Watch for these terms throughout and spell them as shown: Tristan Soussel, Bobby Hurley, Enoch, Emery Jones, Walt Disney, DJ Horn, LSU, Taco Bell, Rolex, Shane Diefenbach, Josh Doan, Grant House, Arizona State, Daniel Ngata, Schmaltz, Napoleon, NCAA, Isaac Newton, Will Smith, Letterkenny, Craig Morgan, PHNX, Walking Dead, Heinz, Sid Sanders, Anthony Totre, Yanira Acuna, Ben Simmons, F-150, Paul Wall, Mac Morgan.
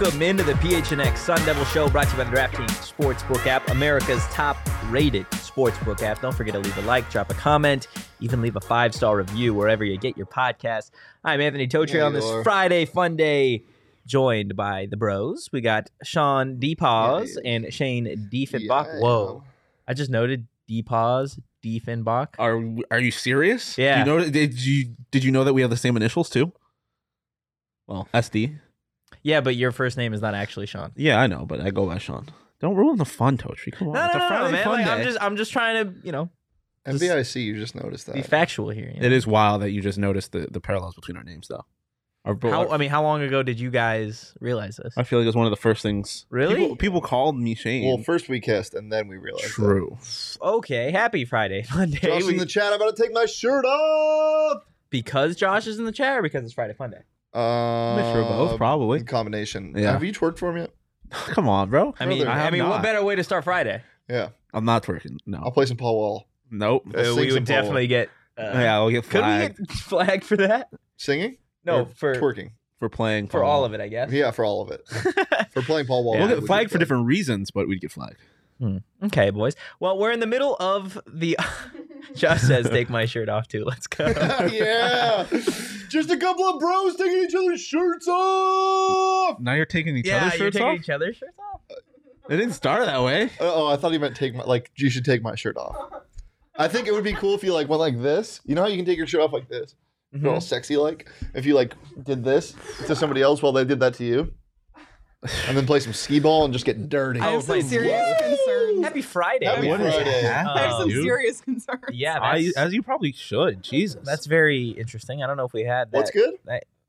Welcome into the PHNX Sun Devil Show, brought to you by the DraftKings Sportsbook app, America's top-rated sportsbook app. Don't forget to leave a like, drop a comment, even leave a five-star review wherever you get your podcast. I'm Anthony Totre on this Friday fun day, joined by the bros. We got Sean DePauze and Shane Diefenbach. Yeah, whoa. I just noted DePauze, Diefenbach. Are you serious? Yeah. You know, did you know that we have the same initials too? Well, SD. Yeah, but your first name is not actually Sean. Yeah, I know, but I go by Sean. Don't ruin the fun, Totri. Come on. No, it's a Friday man. Fun day. I'm just trying to, you know. MBIC, you just noticed that. Be factual here. You know? It is wild that you just noticed the parallels between our names, though. How long ago did you guys realize this? I feel like it was one of the first things. Really? People called me Shane. Well, first we kissed, and then we realized. True. That. Okay, happy Friday, Monday. Josh in the chat, I'm about to take my shirt off! Because Josh is in the chat, or because it's Friday Fun Day? Sure, both probably combination. Yeah. Have you twerked for him yet? Come on, bro. I mean, what better way to start Friday? Yeah, I'm not twerking. No, I'll play some Paul Wall. Nope, we would definitely get. We'll get flagged. Could we get flagged for that? Singing? No, for twerking. For playing Paul Wall. All of it, I guess. Yeah, for all of it. For playing Paul Wall, yeah, we'll get flagged for different reasons, but we'd get flagged. Okay, boys. Well, we're in the middle of the. Josh says, "Take my shirt off too. Let's go." Yeah, just a couple of bros taking each other's shirts off. Now you're taking each other's shirts off. It didn't start that way. Oh, I thought he meant take my. Like you should take my shirt off. I think it would be cool if you went like this. You know how you can take your shirt off like this. Mm-hmm. You're all sexy if you did this to somebody else while they did that to you. And then play some skee-ball and just get dirty. I have some serious concerns. Happy Friday. I have some serious concerns. Yeah, as you probably should. Jesus. That's very interesting. I don't know if we had that. What's good?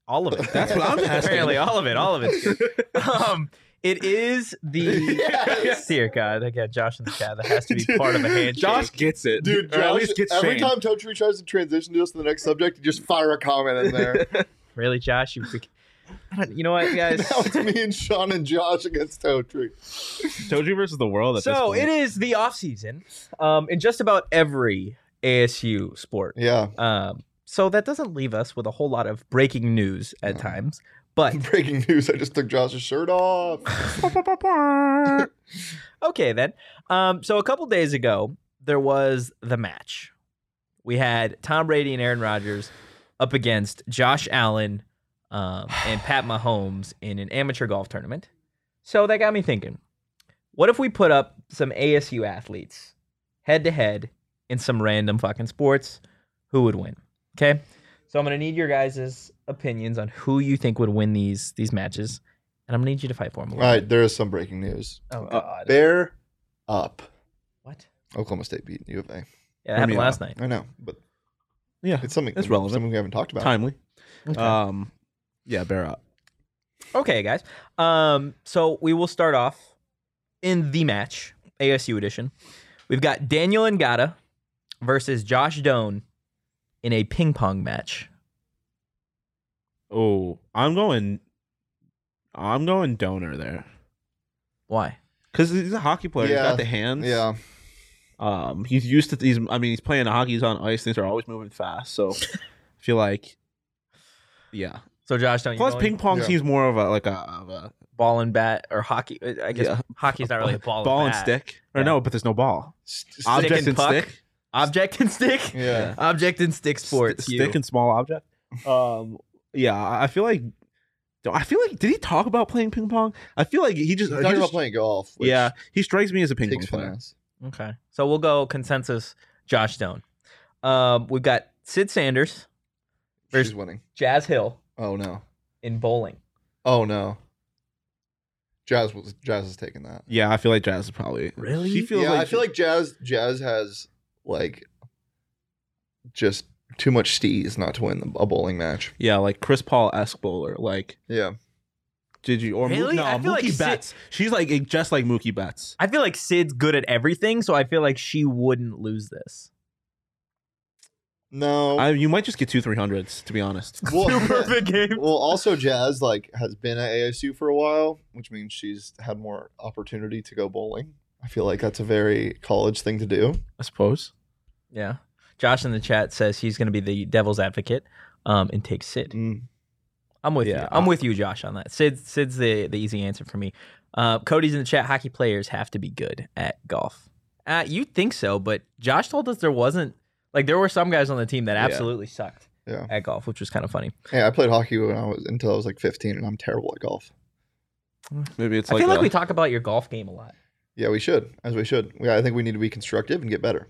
All of it. That's what I'm asking. Apparently, all of it's good. It is the... Yes. Dear God, I got Josh in the chat. That has to be part of a handshake. Josh gets it. Dude, Josh, at least gets every time Totri tries to transition to us to the next subject, you just fire a comment in there. Really, Josh? You know what, guys? Now it's me and Sean and Josh against Totri. Totri versus the world at this point. So it is the offseason in just about every ASU sport. Yeah. So that doesn't leave us with a whole lot of breaking news at times. But breaking news, I just took Josh's shirt off. Okay, then. So a couple days ago, there was The Match. We had Tom Brady and Aaron Rodgers up against Josh Allen, and Pat Mahomes in an amateur golf tournament. So that got me thinking, what if we put up some ASU athletes head-to-head in some random fucking sports? Who would win? Okay? So I'm going to need your guys' opinions on who you think would win these matches, and I'm going to need you to fight for them. All right, there is some breaking news. Oh, God. Bear up. What? Oklahoma State beat U of A. Yeah, that happened last night. I know, but yeah, it's something that's relevant. Something we haven't talked about. Timely. Okay. Yeah, bear up. Okay, guys. So we will start off in The Match, ASU edition. We've got Daniel Ngata versus Josh Doan in a ping pong match. Oh, I'm going Doner there. Why? Because he's a hockey player. Yeah. He's got the hands. Yeah. He's used to these. I mean, he's playing hockey. He's on ice. Things are always moving fast. So I feel like, yeah. So Josh, don't you? Plus, ping pong seems more of a ball and bat or hockey. I guess hockey's not really a ball and bat. Ball and stick, or no, but there's no ball. Object and stick. Yeah. Object and stick sports. Stick and small object. Yeah, I feel like. Did he talk about playing ping pong? I feel like he just talked about playing golf. Yeah, he strikes me as a ping pong player. Okay, so we'll go consensus. Josh Doan. We've got Sid Sanders versus Jazz Hill. Oh no! In bowling. Oh no! Jazz is taking that. Yeah, I feel like Jazz is probably really. I feel like Jazz has just too much steez not to win a bowling match. Yeah, like Chris Paul-esque bowler. Yeah. Did you or really? No? Mookie Betts. She's just like Mookie Betts. I feel like Sid's good at everything, so I feel like she wouldn't lose this. No, you might just get 2 300s to be honest. Well, two perfect games. Well, also Jazz has been at ASU for a while, which means she's had more opportunity to go bowling. I feel like that's a very college thing to do. I suppose. Yeah, Josh in the chat says he's going to be the devil's advocate and take Sid. I'm with you. I'm with you, Josh, on that. Sid's the easy answer for me. Cody's in the chat. Hockey players have to be good at golf. You'd think so, but Josh told us there wasn't. Like, there were some guys on the team that absolutely sucked at golf, which was kind of funny. Yeah, I played hockey until I was like 15, and I'm terrible at golf. Maybe it's. I feel like we talk about your golf game a lot. Yeah, we should, as we should. I think we need to be constructive and get better.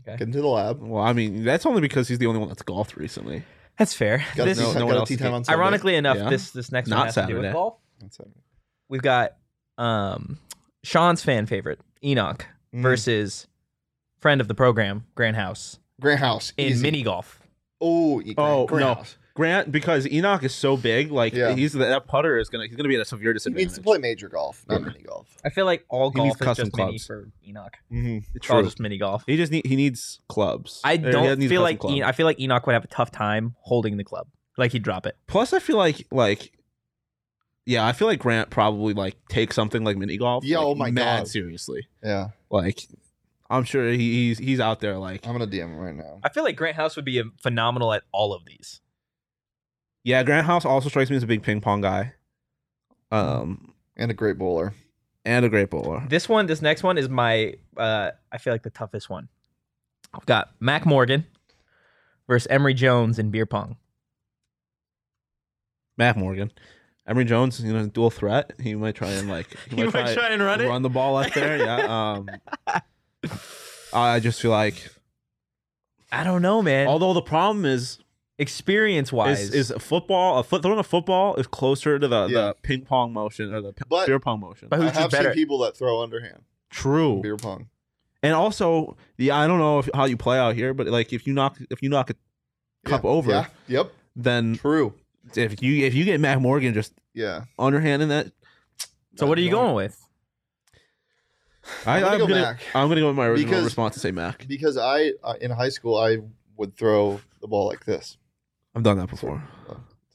Okay. Get into the lab. Well, I mean, that's only because he's the only one that's golfed recently. That's fair. No one else. Ironically enough, this next one has to do with golf. We've got Sean's fan favorite, Enoch, versus friend of the program, Grant House. Grant House. In mini golf. Grant House. Grant, because Enoch is so big, that putter he's gonna be at a severe disadvantage. He needs to play major golf, not mini golf. I feel like all golf is just mini for Enoch. Mm-hmm. It's all just mini golf. He needs clubs. I feel like Enoch would have a tough time holding the club. Like, he'd drop it. Plus, I feel like Grant probably takes something like mini golf. Yeah, oh my god, seriously. Yeah, I'm sure he's out there. I'm gonna DM him right now. I feel like Grant House would be phenomenal at all of these. Yeah, Grant House also strikes me as a big ping pong guy, and a great bowler. This next one is my, I feel like the toughest one. I've got Mac Morgan versus Emery Jones in beer pong. Mac Morgan, Emery Jones, dual threat. He might try and run the ball out there. Yeah. I just feel like, I don't know, man. Although the problem is, experience-wise, throwing a football is closer to the ping pong motion or the beer pong motion. But I have seen people that throw underhand. True. Beer pong, and also I don't know how you play out here, but if you knock a cup over, then true. If you get Matt Morgan just underhand in that. So what are you going with? I'm gonna go with my original response to say Mac, because I in high school I would throw the ball like this. I've done that before.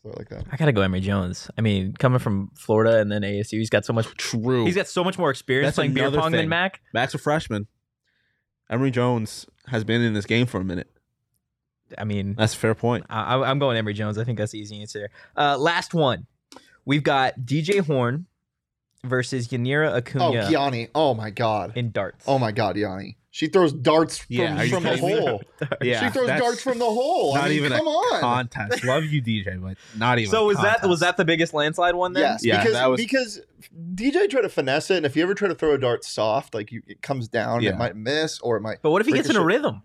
Throw it like that. I gotta go Emery Jones. I mean, coming from Florida and then ASU, he's got so much more experience playing beer pong than Mac. Mac's a freshman. Emery Jones has been in this game for a minute. I mean, that's a fair point. I'm going Emery Jones. I think that's the easy answer. Last one, we've got DJ Horn versus Yanira Acuna. Oh, Gianni! Oh my God! In darts. Oh my God, Gianni! She throws darts from the hole. Yeah, she throws darts from the hole. Not even come on. Contest. Love you, DJ, but not even. So was that the biggest landslide one then? Yes, because DJ tried to finesse it, and if you ever try to throw a dart soft, it comes down, it might miss or it might. But what if he gets in a rhythm?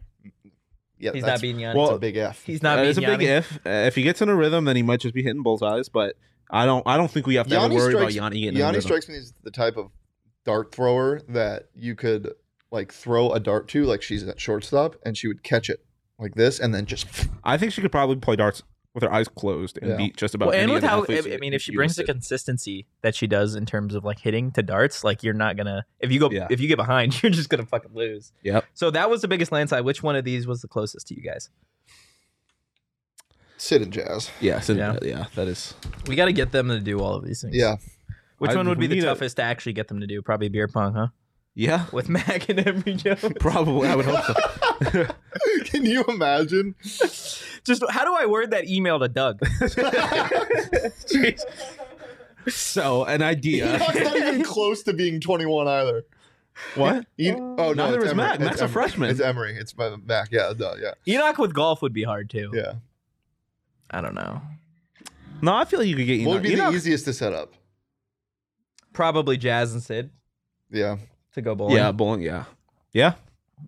Yeah, he's not being Yanni. Well, it's a big if. He's not. It's a big if. If he gets in a rhythm, then he might just be hitting bullseyes. But I don't think we have to ever worry about Yanni getting in a rhythm. Yanni strikes me as the type of dart thrower that you could throw a dart to, she's at shortstop, and she would catch it like this, and then just. I think she could probably play darts with her eyes closed and beat just about. Well, and if she brings the consistency that she does in terms of hitting to darts, you're not gonna. If you get behind, you're just gonna fucking lose. Yep. So that was the biggest landslide. Which one of these was the closest to you guys? Sid and Jazz. Yeah, Sid and Jazz, that is. We got to get them to do all of these things. Yeah. Which one would be the toughest to actually get them to do? Probably beer pong, huh? Yeah, with Mac and Emery Jones. Probably, I would hope so. Can you imagine? Just how do I word that email to Doug? So, an idea. Enoch's not even close to being 21 either. What? No, there was Mac. Mac's a freshman. It's Emery. It's Mac. Yeah. Enoch with golf would be hard too. Yeah. I don't know. No, I feel like you could get Enoch. What would be the easiest to set up? Probably Jazz and Sid. Yeah. To go bowling. Yeah, bowling. Yeah, yeah.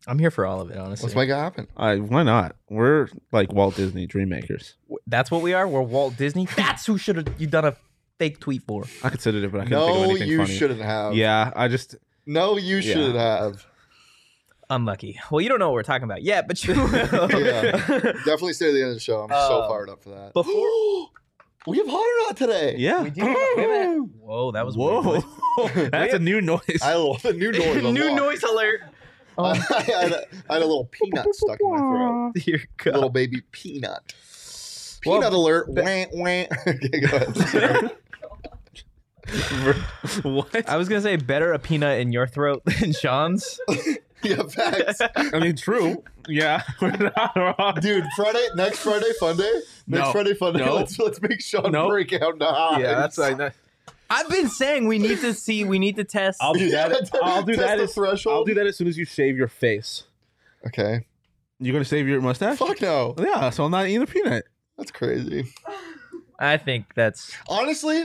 I'm here for all of it, honestly. What's going to happen? Why not? We're like Walt Disney dream makers. That's what we are. We're Walt Disney. That's who should have you done a fake tweet for. I considered it, but I couldn't think of anything funny. No, you shouldn't have. Yeah, you shouldn't have. Unlucky. Well, you don't know what we're talking about yet, but you will. Yeah. Definitely stay to the end of the show. I'm so fired up for that. We have hot or not today? Yeah. We do. Whoa, that was weird. That's a new noise. I love the new noise. New noise alert. I had a little peanut stuck in my throat. Dear God. Little baby peanut. Peanut alert. Wah, wah. Okay, go ahead. What? I was going to say better a peanut in your throat than Sean's. Yeah, facts. I mean, true. Yeah, we're not wrong. Dude, next Friday, fun day. Let's make Sean break out in the eyes. Yeah, that's like that. I've been saying we need to test. I'll do that. I'll do that as soon as you shave your face. Okay. You're going to shave your mustache? Fuck no. Yeah, so I'm not eating a peanut. That's crazy. I think that's... Honestly,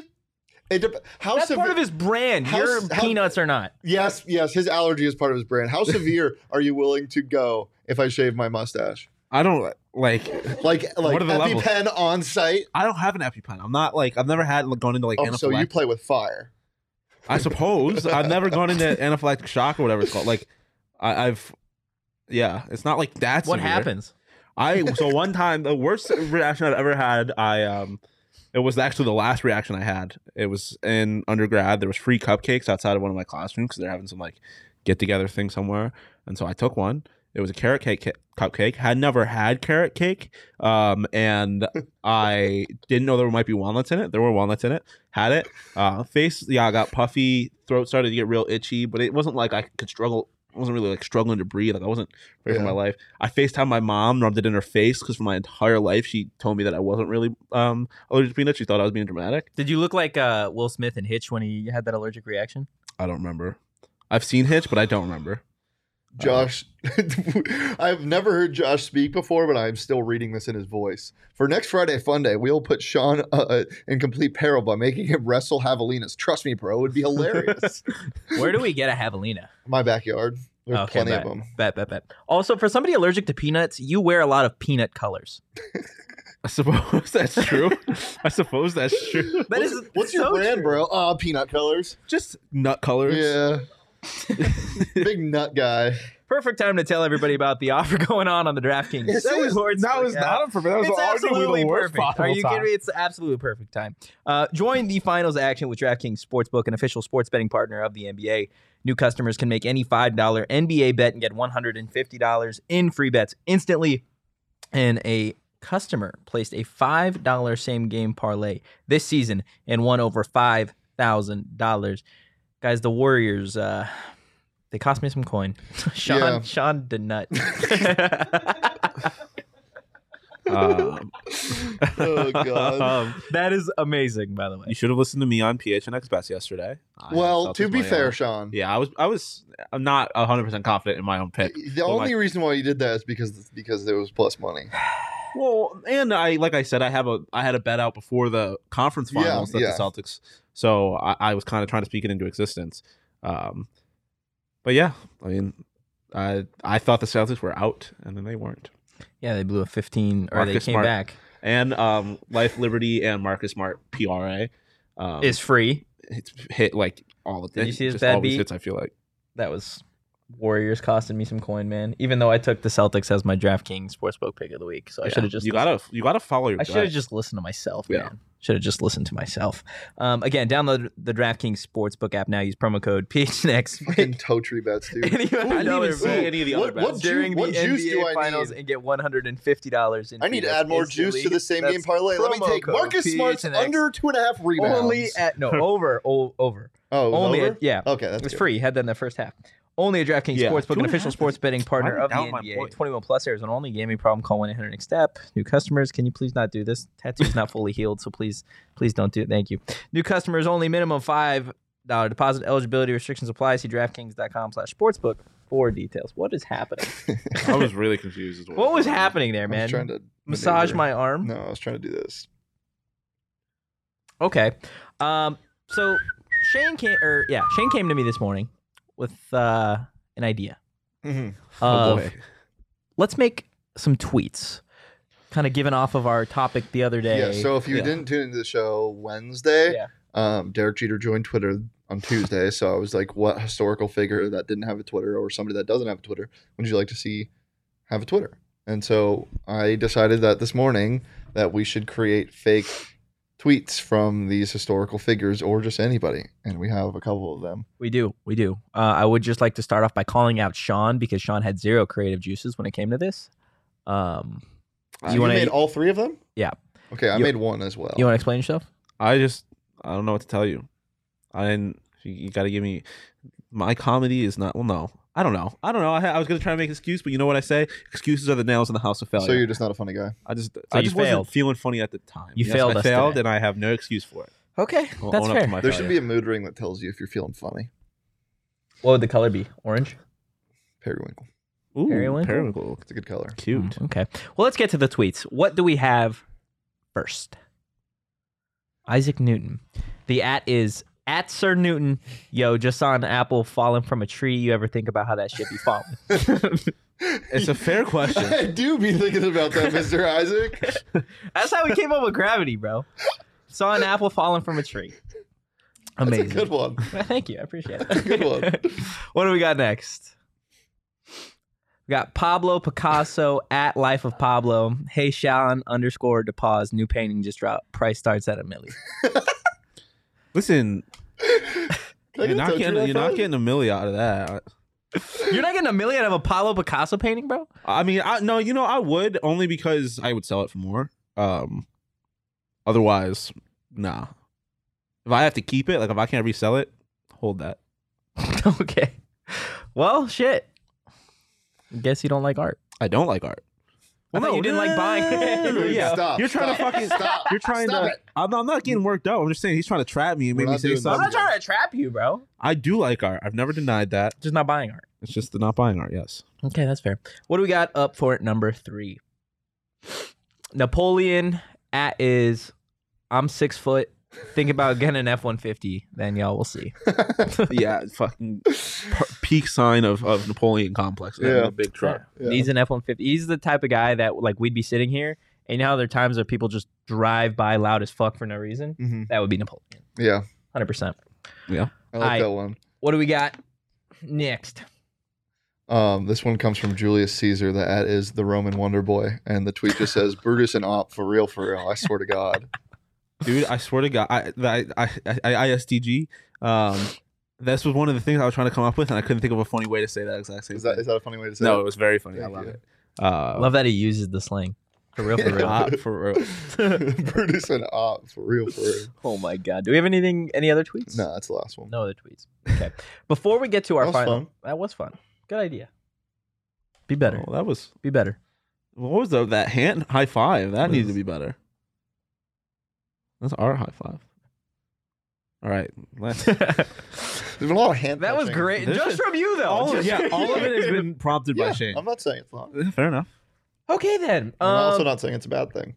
that's part of his brand. Peanuts are not. Yes. His allergy is part of his brand. How severe are you willing to go if I shave my mustache? I don't like what are the EpiPen levels? On site. I don't have an EpiPen. I'm not like I've never had gone into like. Oh, so you play with fire? I suppose I've never gone into anaphylactic shock or whatever it's called. Like it's not like that. What severe. Happens? So one time the worst reaction I've ever had. It was actually the last reaction I had. It was in undergrad. There was free cupcakes outside of one of my classrooms because they're having some like get-together thing somewhere. And so I took one. It was a carrot cake cupcake. Had never had carrot cake. And I didn't know there might be walnuts in it. There were walnuts in it. Had it. I got puffy. Throat started to get real itchy. But it wasn't like I could struggle. I wasn't really like struggling to breathe. Like I wasn't afraid for my life. I FaceTimed my mom, rubbed it in her face because for my entire life she told me that I wasn't really allergic to peanuts. She thought I was being dramatic. Did you look like Will Smith in Hitch when he had that allergic reaction? I don't remember. I've seen Hitch, but I don't remember. Josh, I've never heard Josh speak before, but I'm still reading this in his voice. For next Friday Fun Day, we'll put Sean in complete peril by making him wrestle javelinas. Trust me, bro, it would be hilarious. Where do we get a javelina? My backyard. There's plenty of them. Bet. Also, for somebody allergic to peanuts, you wear a lot of peanut colors. I suppose that's true. What's your brand, bro? Peanut colors. Just nut colors. Yeah. Big nut guy. Perfect time to tell everybody about the offer going on the DraftKings. That was not a perfect. Are you kidding me? It's absolutely perfect time. Join the finals action with DraftKings Sportsbook, an official sports betting partner of the NBA. New customers can make any $5 NBA bet and get $150 in free bets instantly. And a customer placed a $5 same game parlay this season and won over $5,000. Guys, the Warriors, they cost me some coin. Sean did not. Oh, God. That is amazing, by the way. You should have listened to me on PHNX Bets yesterday. Well, to be fair, Sean. Yeah, I'm not 100% confident in my own pick. The only reason why you did that is because there was plus money. Well, and like I said, I had a bet out before the conference finals the Celtics. So I was kind of trying to speak it into existence. But yeah, I mean, I thought the Celtics were out, and then they weren't. Yeah, they blew a 15, or Marcus they came Smart, back. And Life, Liberty, and Marcus Smart PRA is free. It's hit like all of this. Did you see his bad beat? Hits, I feel like that was Warriors costing me some coin, man. Even though I took the Celtics as my DraftKings sportsbook pick of the week, so I should have just you gotta follow your. I should have just listened to myself, man. Should have just listened to myself. Again, download the DraftKings Sportsbook app now. Use promo code PHNX. Fucking Totre bets, dude. I don't even see any of the other bets. What juice do I finals need? And get $150 in I need to add more instantly. Juice to the same game parlay. Let me take Marcus Smart's under 2.5 rebounds. Over. Oh, only over? Yeah. Okay, that's It's good. Free. You had that in the first half. Only a DraftKings Sportsbook, an official sports betting partner of the NBA. 21 plus Arizona only. Gaming problem, call 1-800-NEXT-STEP. New customers, can you please not do this? Tattoo's not fully healed, so please don't do it. Thank you. New customers only. Minimum $5 deposit. Eligibility restrictions apply. See DraftKings.com/sportsbook for details. What is happening? I was really confused as well. What was happening there, man? I was trying to massage my arm. No, I was trying to do this. Okay. So Shane came to me this morning with an idea of let's make some tweets kind of given off of our topic the other day. Yeah, so if you didn't tune into the show Wednesday, Derek Jeter joined Twitter on Tuesday. So I was like, what historical figure that didn't have a Twitter or somebody that doesn't have a Twitter would you like to see have a Twitter? And so I decided that this morning that we should create fake tweets from these historical figures or just anybody, and we have a couple of them. We do. I would just like to start off by calling out Sean because Sean had zero creative juices when it came to this. You made all three of them? Yeah. Okay, I made one as well. You want to explain yourself? I don't know what to tell you. You got to give me my comedy is not. Well, no, I don't know. I was going to try to make an excuse, but you know what I say? Excuses are the nails in the house of failure. So you're just not a funny guy. I just wasn't feeling funny at the time. I failed today. And I have no excuse for it. Okay, that's fair. There should be a mood ring that tells you if you're feeling funny. What would the color be? Orange? Periwinkle. Ooh, periwinkle. It's a good color. Cute. Okay. Well, let's get to the tweets. What do we have first? Isaac Newton. The at is at Sir Newton. Yo, just saw an apple falling from a tree. You ever think about how that shit be falling? It's a fair question. I do be thinking about that, Mr. Isaac. That's how we came up with gravity, bro. Saw an apple falling from a tree. Amazing. That's a good one. Thank you. I appreciate it. That's a good one. What do we got next? We got Pablo Picasso at Life of Pablo. Hey, Sean _DePauze. New painting just dropped. Price starts at $1 million. Listen, you're not getting $1 million out of that. You're not getting $1 million out of a Pablo Picasso painting, bro? I mean, I would, only because I would sell it for more. Otherwise, nah. If I have to keep it, like if I can't resell it, hold that. Okay. Well, shit. Guess you don't like art. I don't like art. Well, no, you didn't like buying it. Yeah. Stop. You're trying to fucking stop. You're trying to. I'm not getting worked up. I'm just saying he's trying to trap me and make me say something. I'm not trying to trap you, bro. I do like art. I've never denied that. Just not buying art. It's just the not buying art. Yes. Okay, that's fair. What do we got up for at number 3? Napoleon at is I'm 6 foot. Think about getting an F-150, then y'all will see. Yeah, fucking peak sign of Napoleon complex. Yeah, a big truck. Yeah. He's an F-150. He's the type of guy that like we'd be sitting here, and you know how there are times where people just drive by loud as fuck for no reason. Mm-hmm. That would be Napoleon. Yeah, 100%. Yeah, I like that one. What do we got next? This one comes from Julius Caesar. The at is the Roman Wonder Boy, and the tweet just says Brutus and Op for real, for real. I swear to God. Dude, I swear to God, I ISTG. This was one of the things I was trying to come up with, and I couldn't think of a funny way to say that exact same thing. Is that a funny way to say that? No, it was very funny. I love it. Love that he uses the slang. For real, for real. Op, for real. Brutus and op, for real, for real. Oh, my God. Do we have any other tweets? No, that's the last one. No other tweets. Okay. Before we get to our final. Fun. That was fun. Good idea. Be better. Oh, that was. Be better. What was that hand high five? That needs to be better. That's our high five. All right. There's a lot of hand. That was great. Just from you, though. All of it has been prompted by Shane. I'm not saying it's not. Fair enough. Okay, then. I'm also not saying it's a bad thing.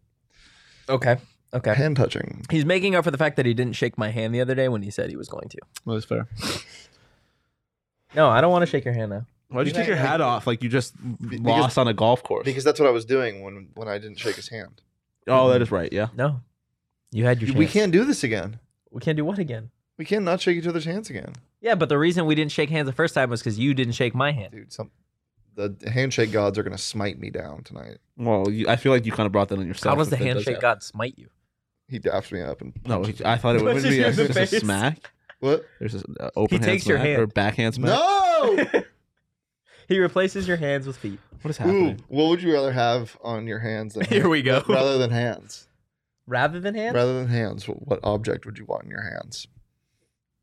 Okay. Hand touching. He's making up for the fact that he didn't shake my hand the other day when he said he was going to. Well, that's fair. No, I don't want to shake your hand, though. Why'd you take your hat off like you just lost on a golf course? Because that's what I was doing when I didn't shake his hand. Oh, that is right, yeah. No. You had your chance. We can't do this again. We can't do what again? We can't not shake each other's hands again. Yeah, but the reason we didn't shake hands the first time was because you didn't shake my hand. Dude, the handshake gods are going to smite me down tonight. Well, I feel like you kind of brought that on yourself. How does the handshake god smite you? He daps me up. I thought it would be a smack. What? There's an open hand smack or backhand smack. No! He replaces your hands with feet. What is happening? Ooh, what would you rather have on your hands? Here we go. Rather than hands. Rather than hands, what object would you want in your hands?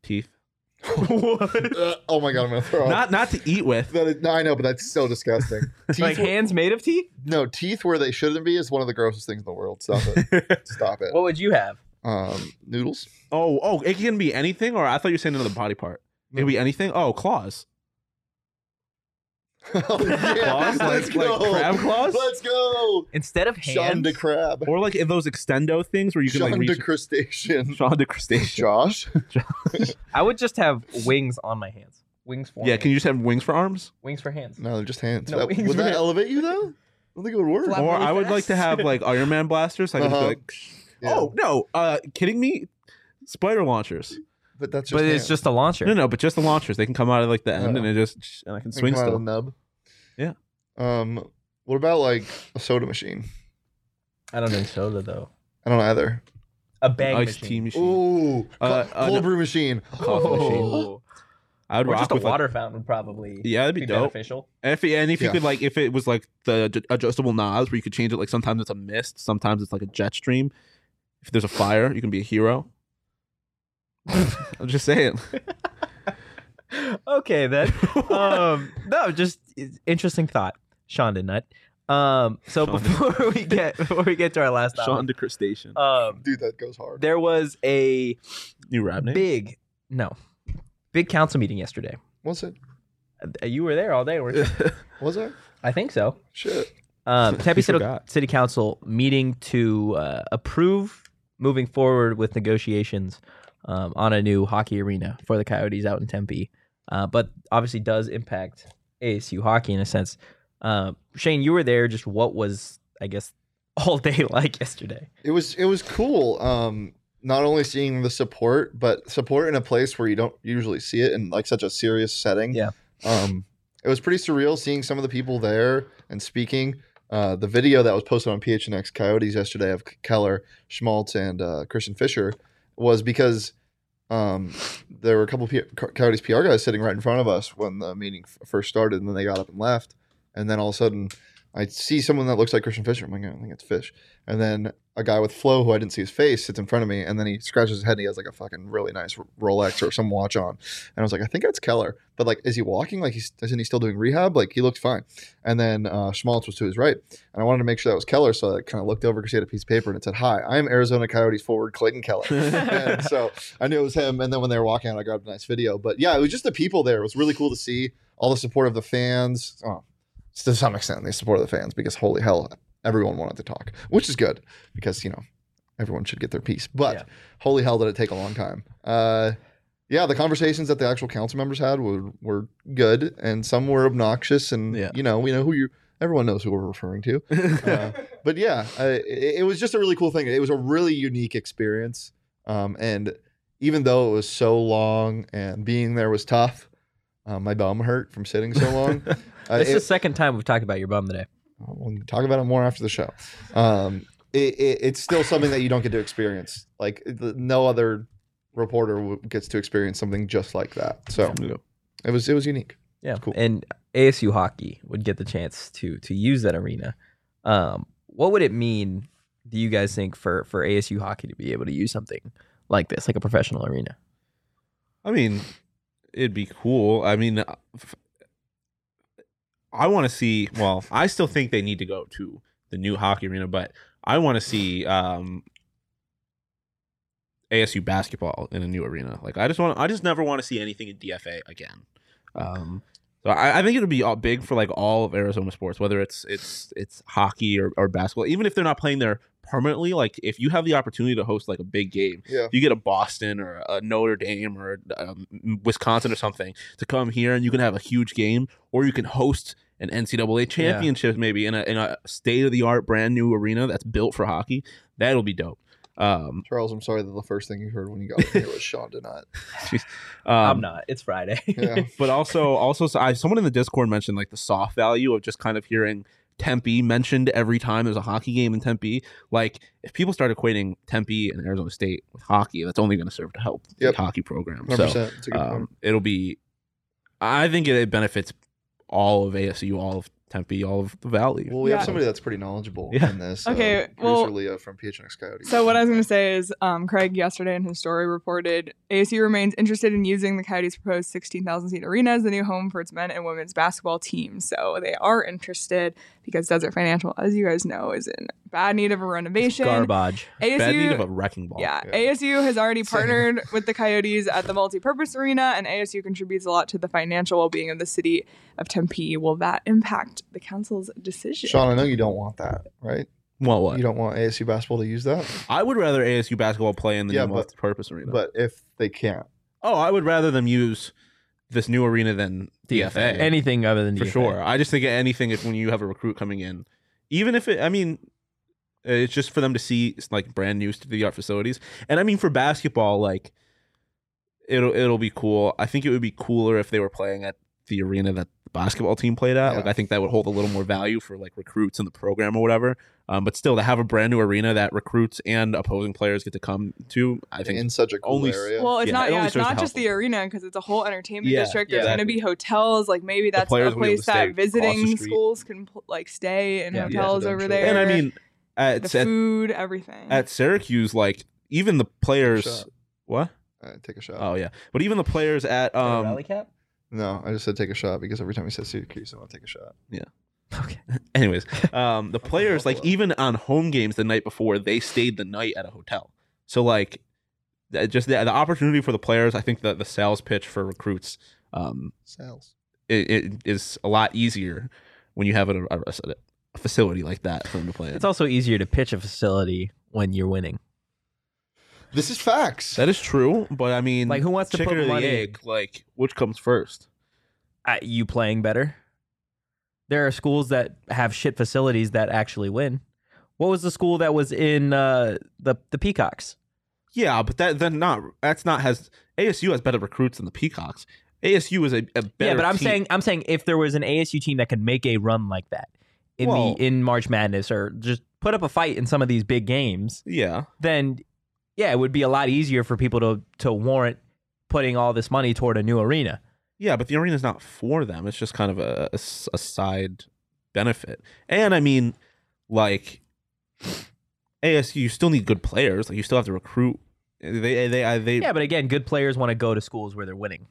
Teeth. What? Oh my God, I'm gonna throw up. Not to eat with. No, I know, but that's so disgusting. Like hands made of teeth? No, teeth where they shouldn't be is one of the grossest things in the world. Stop it. Stop it. What would you have? Noodles. Oh, it can be anything, or I thought you were saying another body part. It can be anything. Oh, claws. Oh, yeah. Claws, like crab claws. Let's go. Instead of hands, Sean de crab, or like those extendo things where you can Sean like reach. Sean de crustacean. Josh. I would just have wings on my hands. Wings for. Yeah, hands. Can you just have wings for arms? Wings for hands. No, they're just hands. No, would that elevate you though? I don't think it would work. Flat or really I would fast. Like to have like Iron Man blasters. So I could just be like, yeah. Oh no, kidding me? Spider launchers. But that's just it's just a launcher. No, but just the launchers. They can come out of like the end, and it just and I can swing stuff. Nub. Yeah. What about like a soda machine? I don't drink soda though. I don't either. A bag machine. Ooh. Cold brew machine. Coffee machine. I would rock just with a water fountain probably. Yeah, that'd be dope. Beneficial. And if you could like, if it was like the adjustable knobs where you could change it, like sometimes it's a mist, sometimes it's like a jet stream. If there's a fire, you can be a hero. I'm just saying. Okay, then. No, just interesting thought. Sean did not. So Sean before we get to our last topic, Sean the crustacean. Dude, that goes hard. There was a new rap name? Big council meeting yesterday. Was it? You were there all day, weren't you? Was I? I think so. Shit. Tempe City Council meeting to approve moving forward with negotiations on a new hockey arena for the Coyotes out in Tempe, but obviously does impact ASU hockey in a sense. Shane, you were there. Just what was, I guess, all day like yesterday? It was cool. Not only seeing the support, but support in a place where you don't usually see it in like such a serious setting. Yeah. It was pretty surreal seeing some of the people there and speaking. The video that was posted on PHNX Coyotes yesterday of Keller, Schmaltz, and Christian Fisher was because there were a couple of Coyotes PR guys sitting right in front of us when the meeting first started, and then they got up and left. And then all of a sudden, I see someone that looks like Christian Fisher. I'm like, I think it's Fish. And then a guy with Flo, who I didn't see his face, sits in front of me, and then he scratches his head, and he has like a fucking really nice Rolex or some watch on. And I was like, I think that's Keller. But like, is he walking? Like, isn't he still doing rehab? Like, he looked fine. And then Schmaltz was to his right, and I wanted to make sure that was Keller, so I kind of looked over because he had a piece of paper, and it said, "Hi, I'm Arizona Coyotes forward Clayton Keller." And so I knew it was him. And then when they were walking out, I grabbed a nice video. But yeah, it was just the people there. It was really cool to see all the support of the fans. Oh. To some extent, they support the fans because, holy hell, everyone wanted to talk, which is good because, you know, everyone should get their piece. But yeah. Holy hell, did it take a long time. Yeah, the conversations that the actual council members had were good, and some were obnoxious. And, You know, we know who you – everyone knows who we're referring to. But, yeah, it was just a really cool thing. It was a really unique experience. And even though it was so long and being there was tough, my bum hurt from sitting so long. This is the second time we've talked about your bum today. We'll talk about it more after the show. It's still something that you don't get to experience. Like, no other reporter gets to experience something just like that. So it was unique. Yeah, cool. And ASU hockey would get the chance to use that arena. What would it mean, do you guys think, for ASU hockey to be able to use something like this, like a professional arena? I mean, it'd be cool. I mean, I want to see, well, I still think they need to go to the new hockey arena, but I want to see ASU basketball in a new arena. Like, I just never want to see anything in DFA again. So I think it would be all big for like all of Arizona sports, whether it's hockey or basketball, even if they're not playing there permanently. Like, if you have the opportunity to host like a big game, You get a Boston or a Notre Dame or Wisconsin or something to come here, and you can have a huge game, or you can host an NCAA championship maybe in a state of the art brand new arena that's built for hockey. That'll be dope. Charles, I'm sorry that the first thing you heard when you got here was Sean DeNutt. I'm not. It's Friday. Yeah. But also, someone in the Discord mentioned like the soft value of just kind of hearing Tempe mentioned every time there's a hockey game in Tempe. Like, if people start equating Tempe and Arizona State with hockey, that's only going to serve to help the hockey program. 100%. So it's a good point. I think it benefits all of ASU, all of Tempe, all of the valley. Well, we have somebody that's pretty knowledgeable in this. Okay, well, Leo from PHNX Coyotes. So what I was going to say is, Craig yesterday in his story reported ASU remains interested in using the Coyotes' proposed 16,000 seat arena as the new home for its men and women's basketball teams. So they are interested because Desert Financial, as you guys know, is in bad need of a renovation. It's garbage. Bad need of a wrecking ball. Yeah. ASU has already partnered with the Coyotes at the multi-purpose arena, and ASU contributes a lot to the financial well-being of the city of Tempe. Will that impact the council's decision? Sean, I know you don't want that, right? Well, what? You don't want ASU basketball to use that? I would rather ASU basketball play in the new multi-purpose arena. But if they can't. Oh, I would rather them use this new arena than DFA. Anything other than DFA. For sure. I just think anything is when you have a recruit coming in. Even if it, I mean, it's just for them to see like brand new state-of-the-art facilities. And I mean, for basketball, like, it'll be cool. I think it would be cooler if they were playing at the arena that the basketball team played at. Yeah. Like, I think that would hold a little more value for like recruits in the program or whatever. But still, to have a brand new arena that recruits and opposing players get to come to, I think in such a cool area. Well, it's not just the arena because it's a whole entertainment district. There's going to be hotels. Like, maybe that's a place that visiting schools can like stay in hotels over there. And I mean, the food, everything at Syracuse. Like, even the players. What? Take a shot. Oh yeah, but even the players at Rally Cap. No, I just said take a shot because every time he says Syracuse, I want to take a shot. Yeah. Okay. Anyways, the players, like, even on home games the night before, they stayed the night at a hotel. So, like, just the opportunity for the players, I think that the sales pitch for recruits it is a lot easier when you have a facility like that for them to play in. It's also easier to pitch a facility when you're winning. This is facts. That is true, but I mean, like, who wants to put money? Egg, like, which comes first? You playing better? There are schools that have shit facilities that actually win. What was the school that was in the Peacocks? Yeah, but ASU has better recruits than the Peacocks. ASU is a better team. Yeah, but I'm saying if there was an ASU team that could make a run like that in March Madness or just put up a fight in some of these big games, yeah, then yeah, it would be a lot easier for people to warrant putting all this money toward a new arena. Yeah, but the arena's not for them. It's just kind of a side benefit. And I mean, like, ASU, you still need good players. Like, you still have to recruit. They yeah, but again, good players want to go to schools where they're winning.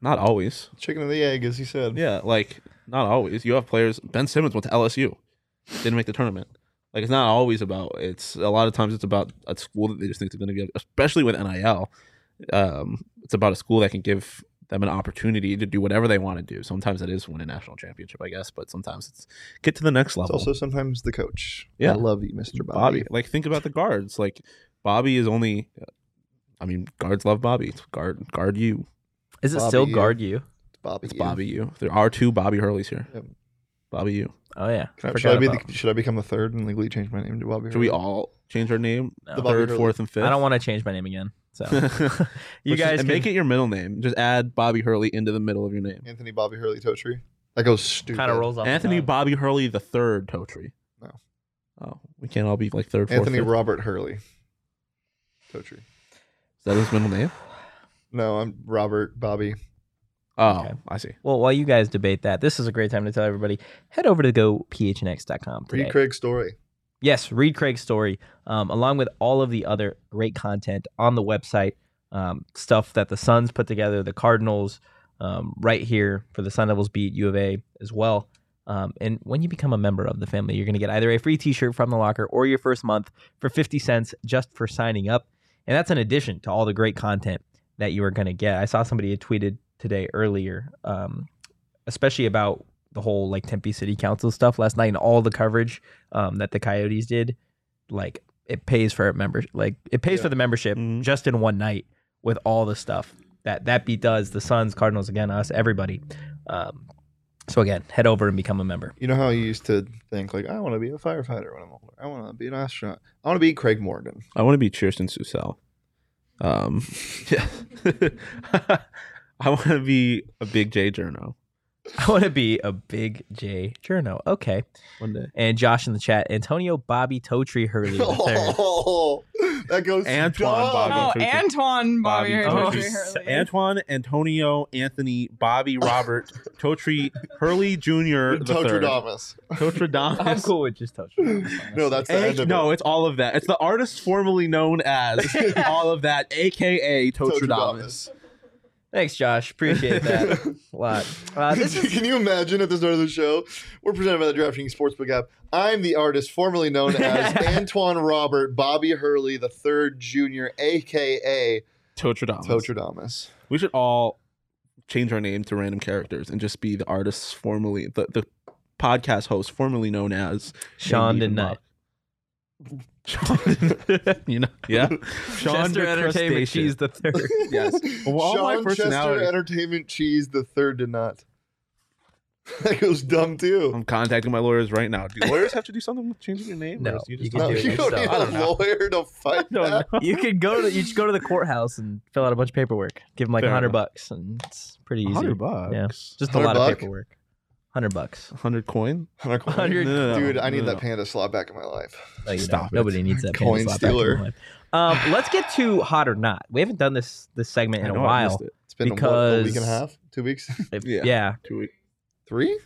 Not always. Chicken and the egg, as you said. Yeah, like, not always. You have players. Ben Simmons went to LSU, didn't make the tournament. Like, it's not always about. It's a lot of times it's about a school that they just think they're going to give, especially with NIL. It's about a school that can give them an opportunity to do whatever they want to do. Sometimes it is win a national championship, I guess, but sometimes it's get to the next level. It's also sometimes the coach. Yeah. I love you, Mr. Bobby. Like, think about the guards. Like, Bobby is only, I mean, guards love Bobby. It's guard you. Is it Bobby still you? Guard you? It's Bobby. It's you. Bobby you. There are two Bobby Hurleys here. Yep. Bobby you. Oh yeah. Should I become the third and legally change my name to Bobby Hurley? Should we all change our name? No. The third, fourth, and fifth. I don't want to change my name again. So you guys make it your middle name. Just add Bobby Hurley into the middle of your name. Anthony Bobby Hurley Totre. That goes stupid. Kind of rolls off. Anthony Bobby Hurley the third Totre. No. Oh, we can't all be like third. Anthony fourth, Robert fifth. Hurley Totre. Is that his middle name? No, I'm Robert Bobby. Oh, okay. I see. Well, while you guys debate that, this is a great time to tell everybody, head over to gophnx.com today. Read Craig's story. Yes, read Craig's story, along with all of the other great content on the website, stuff that the Suns put together, the Cardinals, right here for the Sun Devils beat, U of A as well. And when you become a member of the family, you're going to get either a free T-shirt from the locker or your first month for 50 cents just for signing up. And that's in addition to all the great content that you are going to get. I saw somebody had tweeted today earlier, especially about the whole like Tempe City Council stuff last night and all the coverage that the Coyotes did. Like, it pays for membership. Like, it pays for the membership just in one night with all the stuff that beat does, the Suns, Cardinals, again, us, everybody. So again, head over and become a member. You know how you used to think, like, I want to be a firefighter when I'm older. I want to be an astronaut. I want to be Craig Morgan. I want to be Tristan Soussel. Yeah. I want to be a big J journo. I want to be a big J journo. Okay. One day. And Josh in the chat, Antonio Bobby Totre Hurley. Oh, that goes Antoine Bobby Hurley. Antoine, Antonio, Anthony, Bobby, Robert, Totre Hurley Jr. Totradamus. Totradamus. I'm cool with just Totradamus. No, that's the end of it. No, it's all of that. It's the artist formerly known as all of that, a.k.a. Totradamus. Thanks, Josh. Appreciate that a lot. Can you imagine at the start of the show, we're presented by the DraftKings Sportsbook app. I'm the artist formerly known as Antoine Robert Bobby Hurley the Third Jr., a.k.a. Totradamus. We should all change our name to random characters and just be the artists formerly, the podcast host formerly known as Sean DePauze. You know, yeah, Sean Chester Entertainment Cheese the Third. Yes, well, all Sean Chester Entertainment Cheese the Third did not. That goes dumb too. I'm contacting my lawyers right now. Do lawyers have to do something with changing your name? No, you don't need a lawyer to fight. No, you could go to the courthouse and fill out a bunch of paperwork. Give them like $100, and it's pretty easy. $100, yeah, just a lot of paperwork. $100. $100 coin? No. Dude, I need that panda slot back in my life. No, stop it. Nobody needs that coin panda slot stealer. Back in my life. Let's get to Hot or Not. We haven't done this segment in a while. It's been a week and a half? 2 weeks? Yeah. 2 weeks. 3?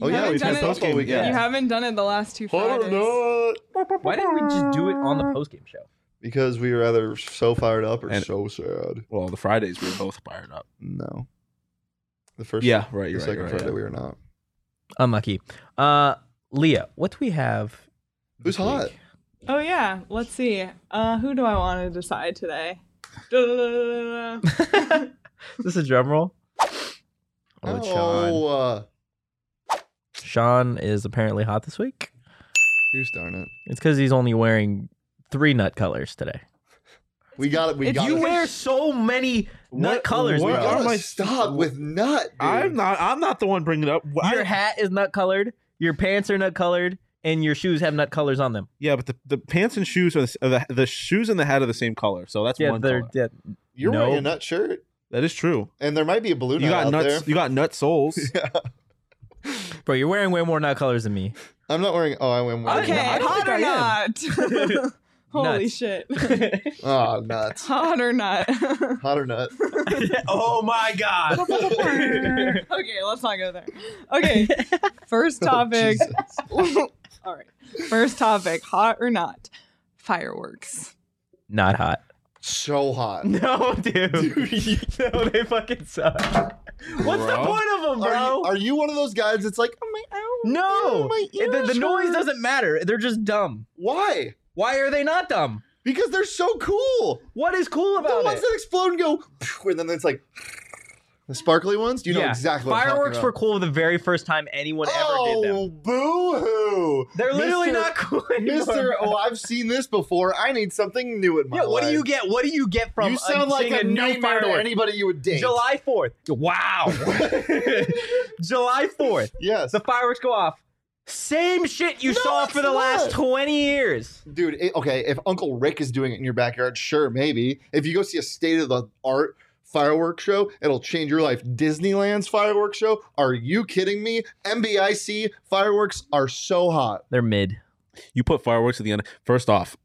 Oh, yeah. We did post-game weekend. You haven't done it the last two Fridays. Why didn't we just do it on the post-game show? Because we were either so fired up or so sad. Well, the Fridays we were both fired up. No. The first, yeah, right. The second Friday we were not. Unlucky. Leah, what do we have? Who's hot? Oh yeah, let's see. Who do I want to decide today? Is this a drum roll? Oh, Sean is apparently hot this week. Who's darn it? It's because he's only wearing 3 nut colors today. We got it. You wear so many nut colors. Why am I stopped with nut? Dude. I'm not the one bringing it up. Your hat is nut colored. Your pants are nut colored. And your shoes have nut colors on them. Yeah, but the pants and shoes are the shoes and the hat are the same color. So that's one color. Yeah, you're wearing a nut shirt. That is true. And there might be a blue nut out there. You got nut soles. Yeah. Bro, you're wearing way more nut colors than me. I'm not wearing... Oh, I wear more. Okay, hot or not. Holy shit. Oh, nuts. Hot or not. Hot or not. Oh, my God. Okay, let's not go there. Okay, first topic... Oh, all right. First topic, hot or not? Fireworks. Not hot. So hot. No, dude. No, they fucking suck. What's the point of them, bro? Are you one of those guys that's like, oh my, ow, no, my ears the noise doesn't matter. They're just dumb. Why? Why are they not dumb? Because they're so cool. What is cool about it? The ones that explode and go, and then it's like... The sparkly ones? Do you know exactly what I'm talking about? Fireworks were cool the very first time anyone ever did them. Oh, boo-hoo. They're literally not cool anymore. I've seen this before. I need something new in my life. What do you get? What do you get from a new firework? Anybody you would date. July 4th. Wow. July 4th. Yes. The fireworks go off. Same shit you saw for the last 20 years. Dude, if Uncle Rick is doing it in your backyard, sure, maybe. If you go see a state-of-the-art firework show, it'll change your life. Disneyland's firework show, are you kidding me? MBIC fireworks are so hot. They're mid. You put fireworks at the end. First off,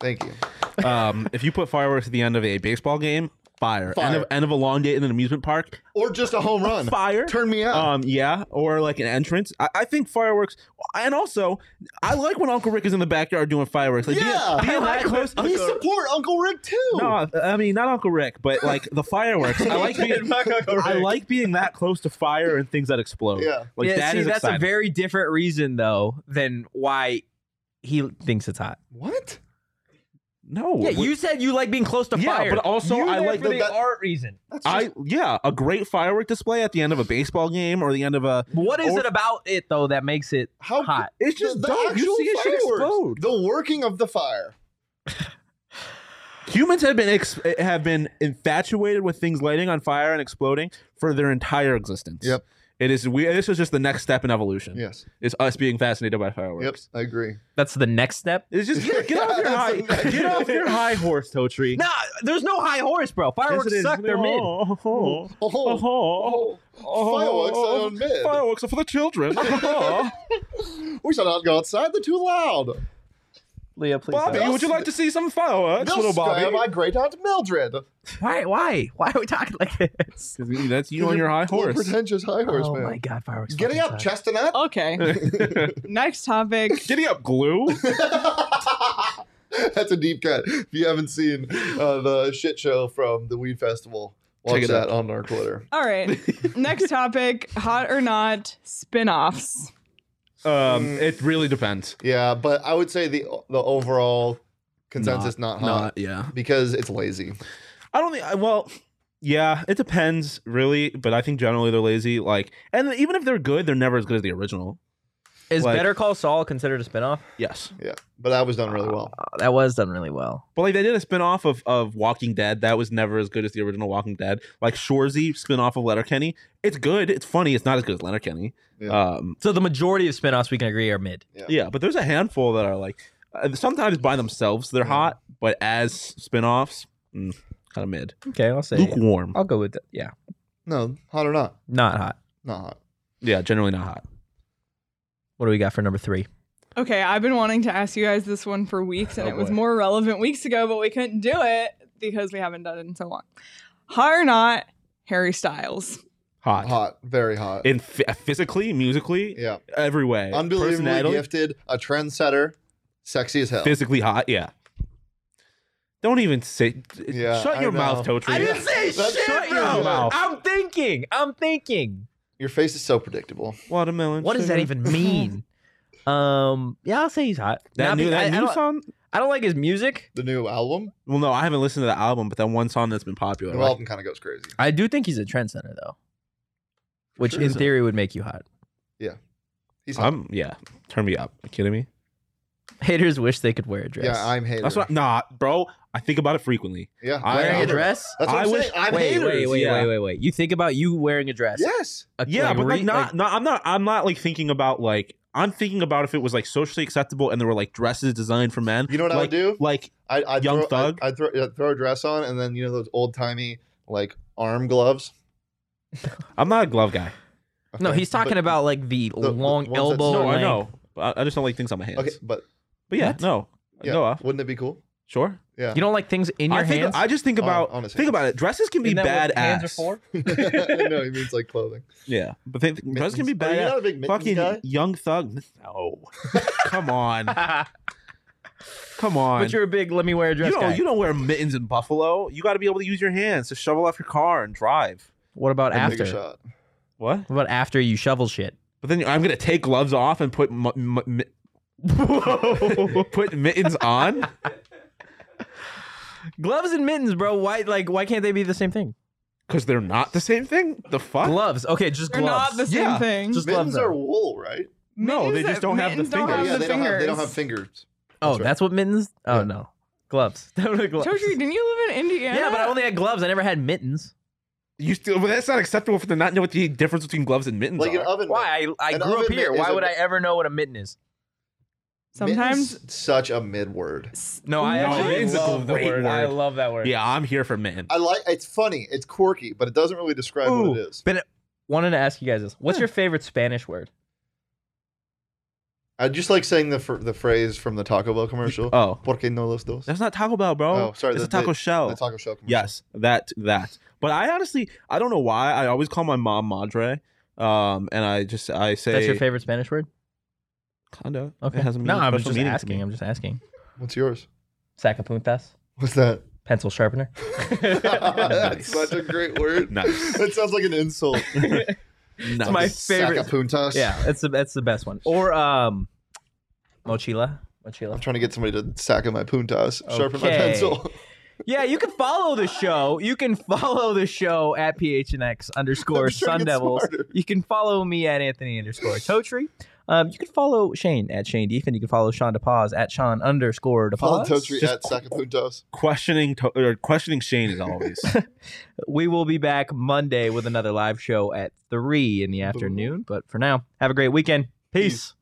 thank you. If you put fireworks at the end of a baseball game, fire. End of a long day in an amusement park, or just a home run, fire. Turn me out. Yeah, or like an entrance. I think fireworks, and also I like when Uncle Rick is in the backyard doing fireworks. Like, yeah, being that close. We support Uncle Rick too. No, I mean not Uncle Rick, but like the fireworks. I like being that close to fire and things that explode. Yeah, that's exciting. That's a very different reason though than why he thinks it's hot. What? No. Yeah, you said you like being cose to fire. Yeah, but also I like the art reason. A great firework display at the end of a baseball game or the end of a... What is it about it, though, that makes it hot? It's just dumb. You see it explode. The working of the fire. Humans have been infatuated with things lighting on fire and exploding for their entire existence. Yep. It is. This is just the next step in evolution. Yes, it's us being fascinated by fireworks. Yep, I agree. That's the next step. It's just get off your high horse, Totre. Nah, there's no high horse, bro. Fireworks suck. They're mid. Fireworks are mid. Fireworks are for the children. We shall not go outside. They're too loud. Leah, please. Bobby, would you like to see some fireworks, little Bobby? My great aunt Mildred. Why are we talking like this? Because that's you on your high horse. Pretentious high horse, man. Oh my God, fireworks! Giddy up, Chestnut. Okay. Next topic. Giddy up, Glue. That's a deep cut. If you haven't seen the shit show from the Weed Festival, watch that on our Twitter. All right. Next topic: hot or not? Spinoffs. It really depends. Yeah, but I would say the overall consensus not hot. Yeah, because it's lazy. I don't think. Well, yeah, it depends really, but I think generally they're lazy. Like, and even if they're good, they're never as good as the original. Is Better Call Saul considered a spinoff? Yes. Yeah, but that was done really well. That was done really well. But like they did a spinoff of Walking Dead. That was never as good as the original Walking Dead. Like Shorzy spinoff of Letterkenny. It's good. It's funny. It's not as good as Letterkenny. Yeah. So the majority of spinoffs we can agree are mid. Yeah, but there's a handful that are like sometimes by themselves they're hot, but as spinoffs, kind of mid. Okay, I'll say lukewarm. I'll go with that. Yeah. No, hot or not? Not hot. Not hot. Yeah, generally not hot. What do we got for number 3? Okay, I've been wanting to ask you guys this one for weeks, and it was more relevant weeks ago, but we couldn't do it because we haven't done it in so long. Hot or not, Harry Styles. Hot. Hot. Very hot. In physically, musically, every way. Unbelievably gifted, a trendsetter, sexy as hell. Physically hot, yeah. Don't even say. Yeah, shut your mouth, Totre. I didn't say shit, shut your mouth. I'm thinking. Your face is so predictable. Watermelon. What does that even mean? Yeah, I'll say he's hot. That new song. I don't like his music. The new album? Well, no, I haven't listened to the album, but that one song that's been popular. The new album kind of goes crazy. I do think he's a trendsetter, though, which in theory would make you hot. Yeah. He's hot. Yeah. Turn me up. Are you kidding me? Haters wish they could wear a dress. Yeah, I'm hater. That's what. Nah, bro. I think about it frequently. Yeah. Wearing a dress? That's what I'm saying. I'm haters. Wait. You think about you wearing a dress? Yes. But I'm not thinking about I'm thinking about if it was like socially acceptable and there were like dresses designed for men. You know what I would do? Like Young Thug. I'd throw a dress on and then, you know, those old timey like arm gloves. I'm not a glove guy. Okay. No, he's talking about like the long elbow. No, I know. I just don't like things on my hands. Okay, but yeah, what? No. Yeah. Noah. Wouldn't it be cool? Sure. Yeah. You don't like things in your hands? I just think about it. Dresses can be badass. Hands are for? No, he means like clothing. Yeah, but dresses can be badass. You're not a big fucking guy? Young Thug. No, come on. But you're a big let me wear a dress guy. You don't wear mittens in Buffalo. You got to be able to use your hands to shovel off your car and drive. What about after? What about after you shovel shit? But then I'm gonna take gloves off and put mittens on. Gloves and mittens, bro. Why can't they be the same thing? Because they're not the same thing. The fuck? Gloves. Okay, just gloves. They're not the same thing. Just mittens are wool, right? No, they just don't have the fingers. They don't have fingers. Oh, that's what mittens? Oh, yeah. No. Gloves. Gloves. Totre, didn't you live in Indiana? Yeah, but I only had gloves. I never had mittens. Well, that's not acceptable for them not to know what the difference between gloves and mittens are. An oven mitt. Why? I grew up here. Why would I ever know what a mitten is? Sometimes mittens, such a mid word. No, I actually love the word. I love that word. Yeah, I'm here for mitten. It's funny, it's quirky, but it doesn't really describe what it is. But wanted to ask you guys this: what's your favorite Spanish word? I just like saying the phrase from the Taco Bell commercial. Oh, porque no los dos? That's not Taco Bell, bro. Oh, sorry, it's a taco shell. The taco shell commercial. Yes, that. But I honestly, I don't know why. I always call my mom Madre, and I say that's your favorite Spanish word. Kind of. Okay. No, I was just asking. What's yours? Sacapuntas. What's that? Pencil sharpener. That's such a great word. Nice. That sounds like an insult. No. It's my favorite. Sacapuntas. Yeah, that's the best one. Or mochila. I'm trying to get somebody to sack my puntas, sharpen my pencil. Yeah, you can follow the show. You can follow the show at PHNX _ Sun Devils. You can follow me at Anthony _ Totre. You can follow Shane at Shane Diefenbach. You can follow Sean DePauze at Sean _ DePauze. Follow Totre at Sacapuntos. Questioning Shane as always. We will be back Monday with another live show at 3 in the afternoon. But for now, have a great weekend. Peace.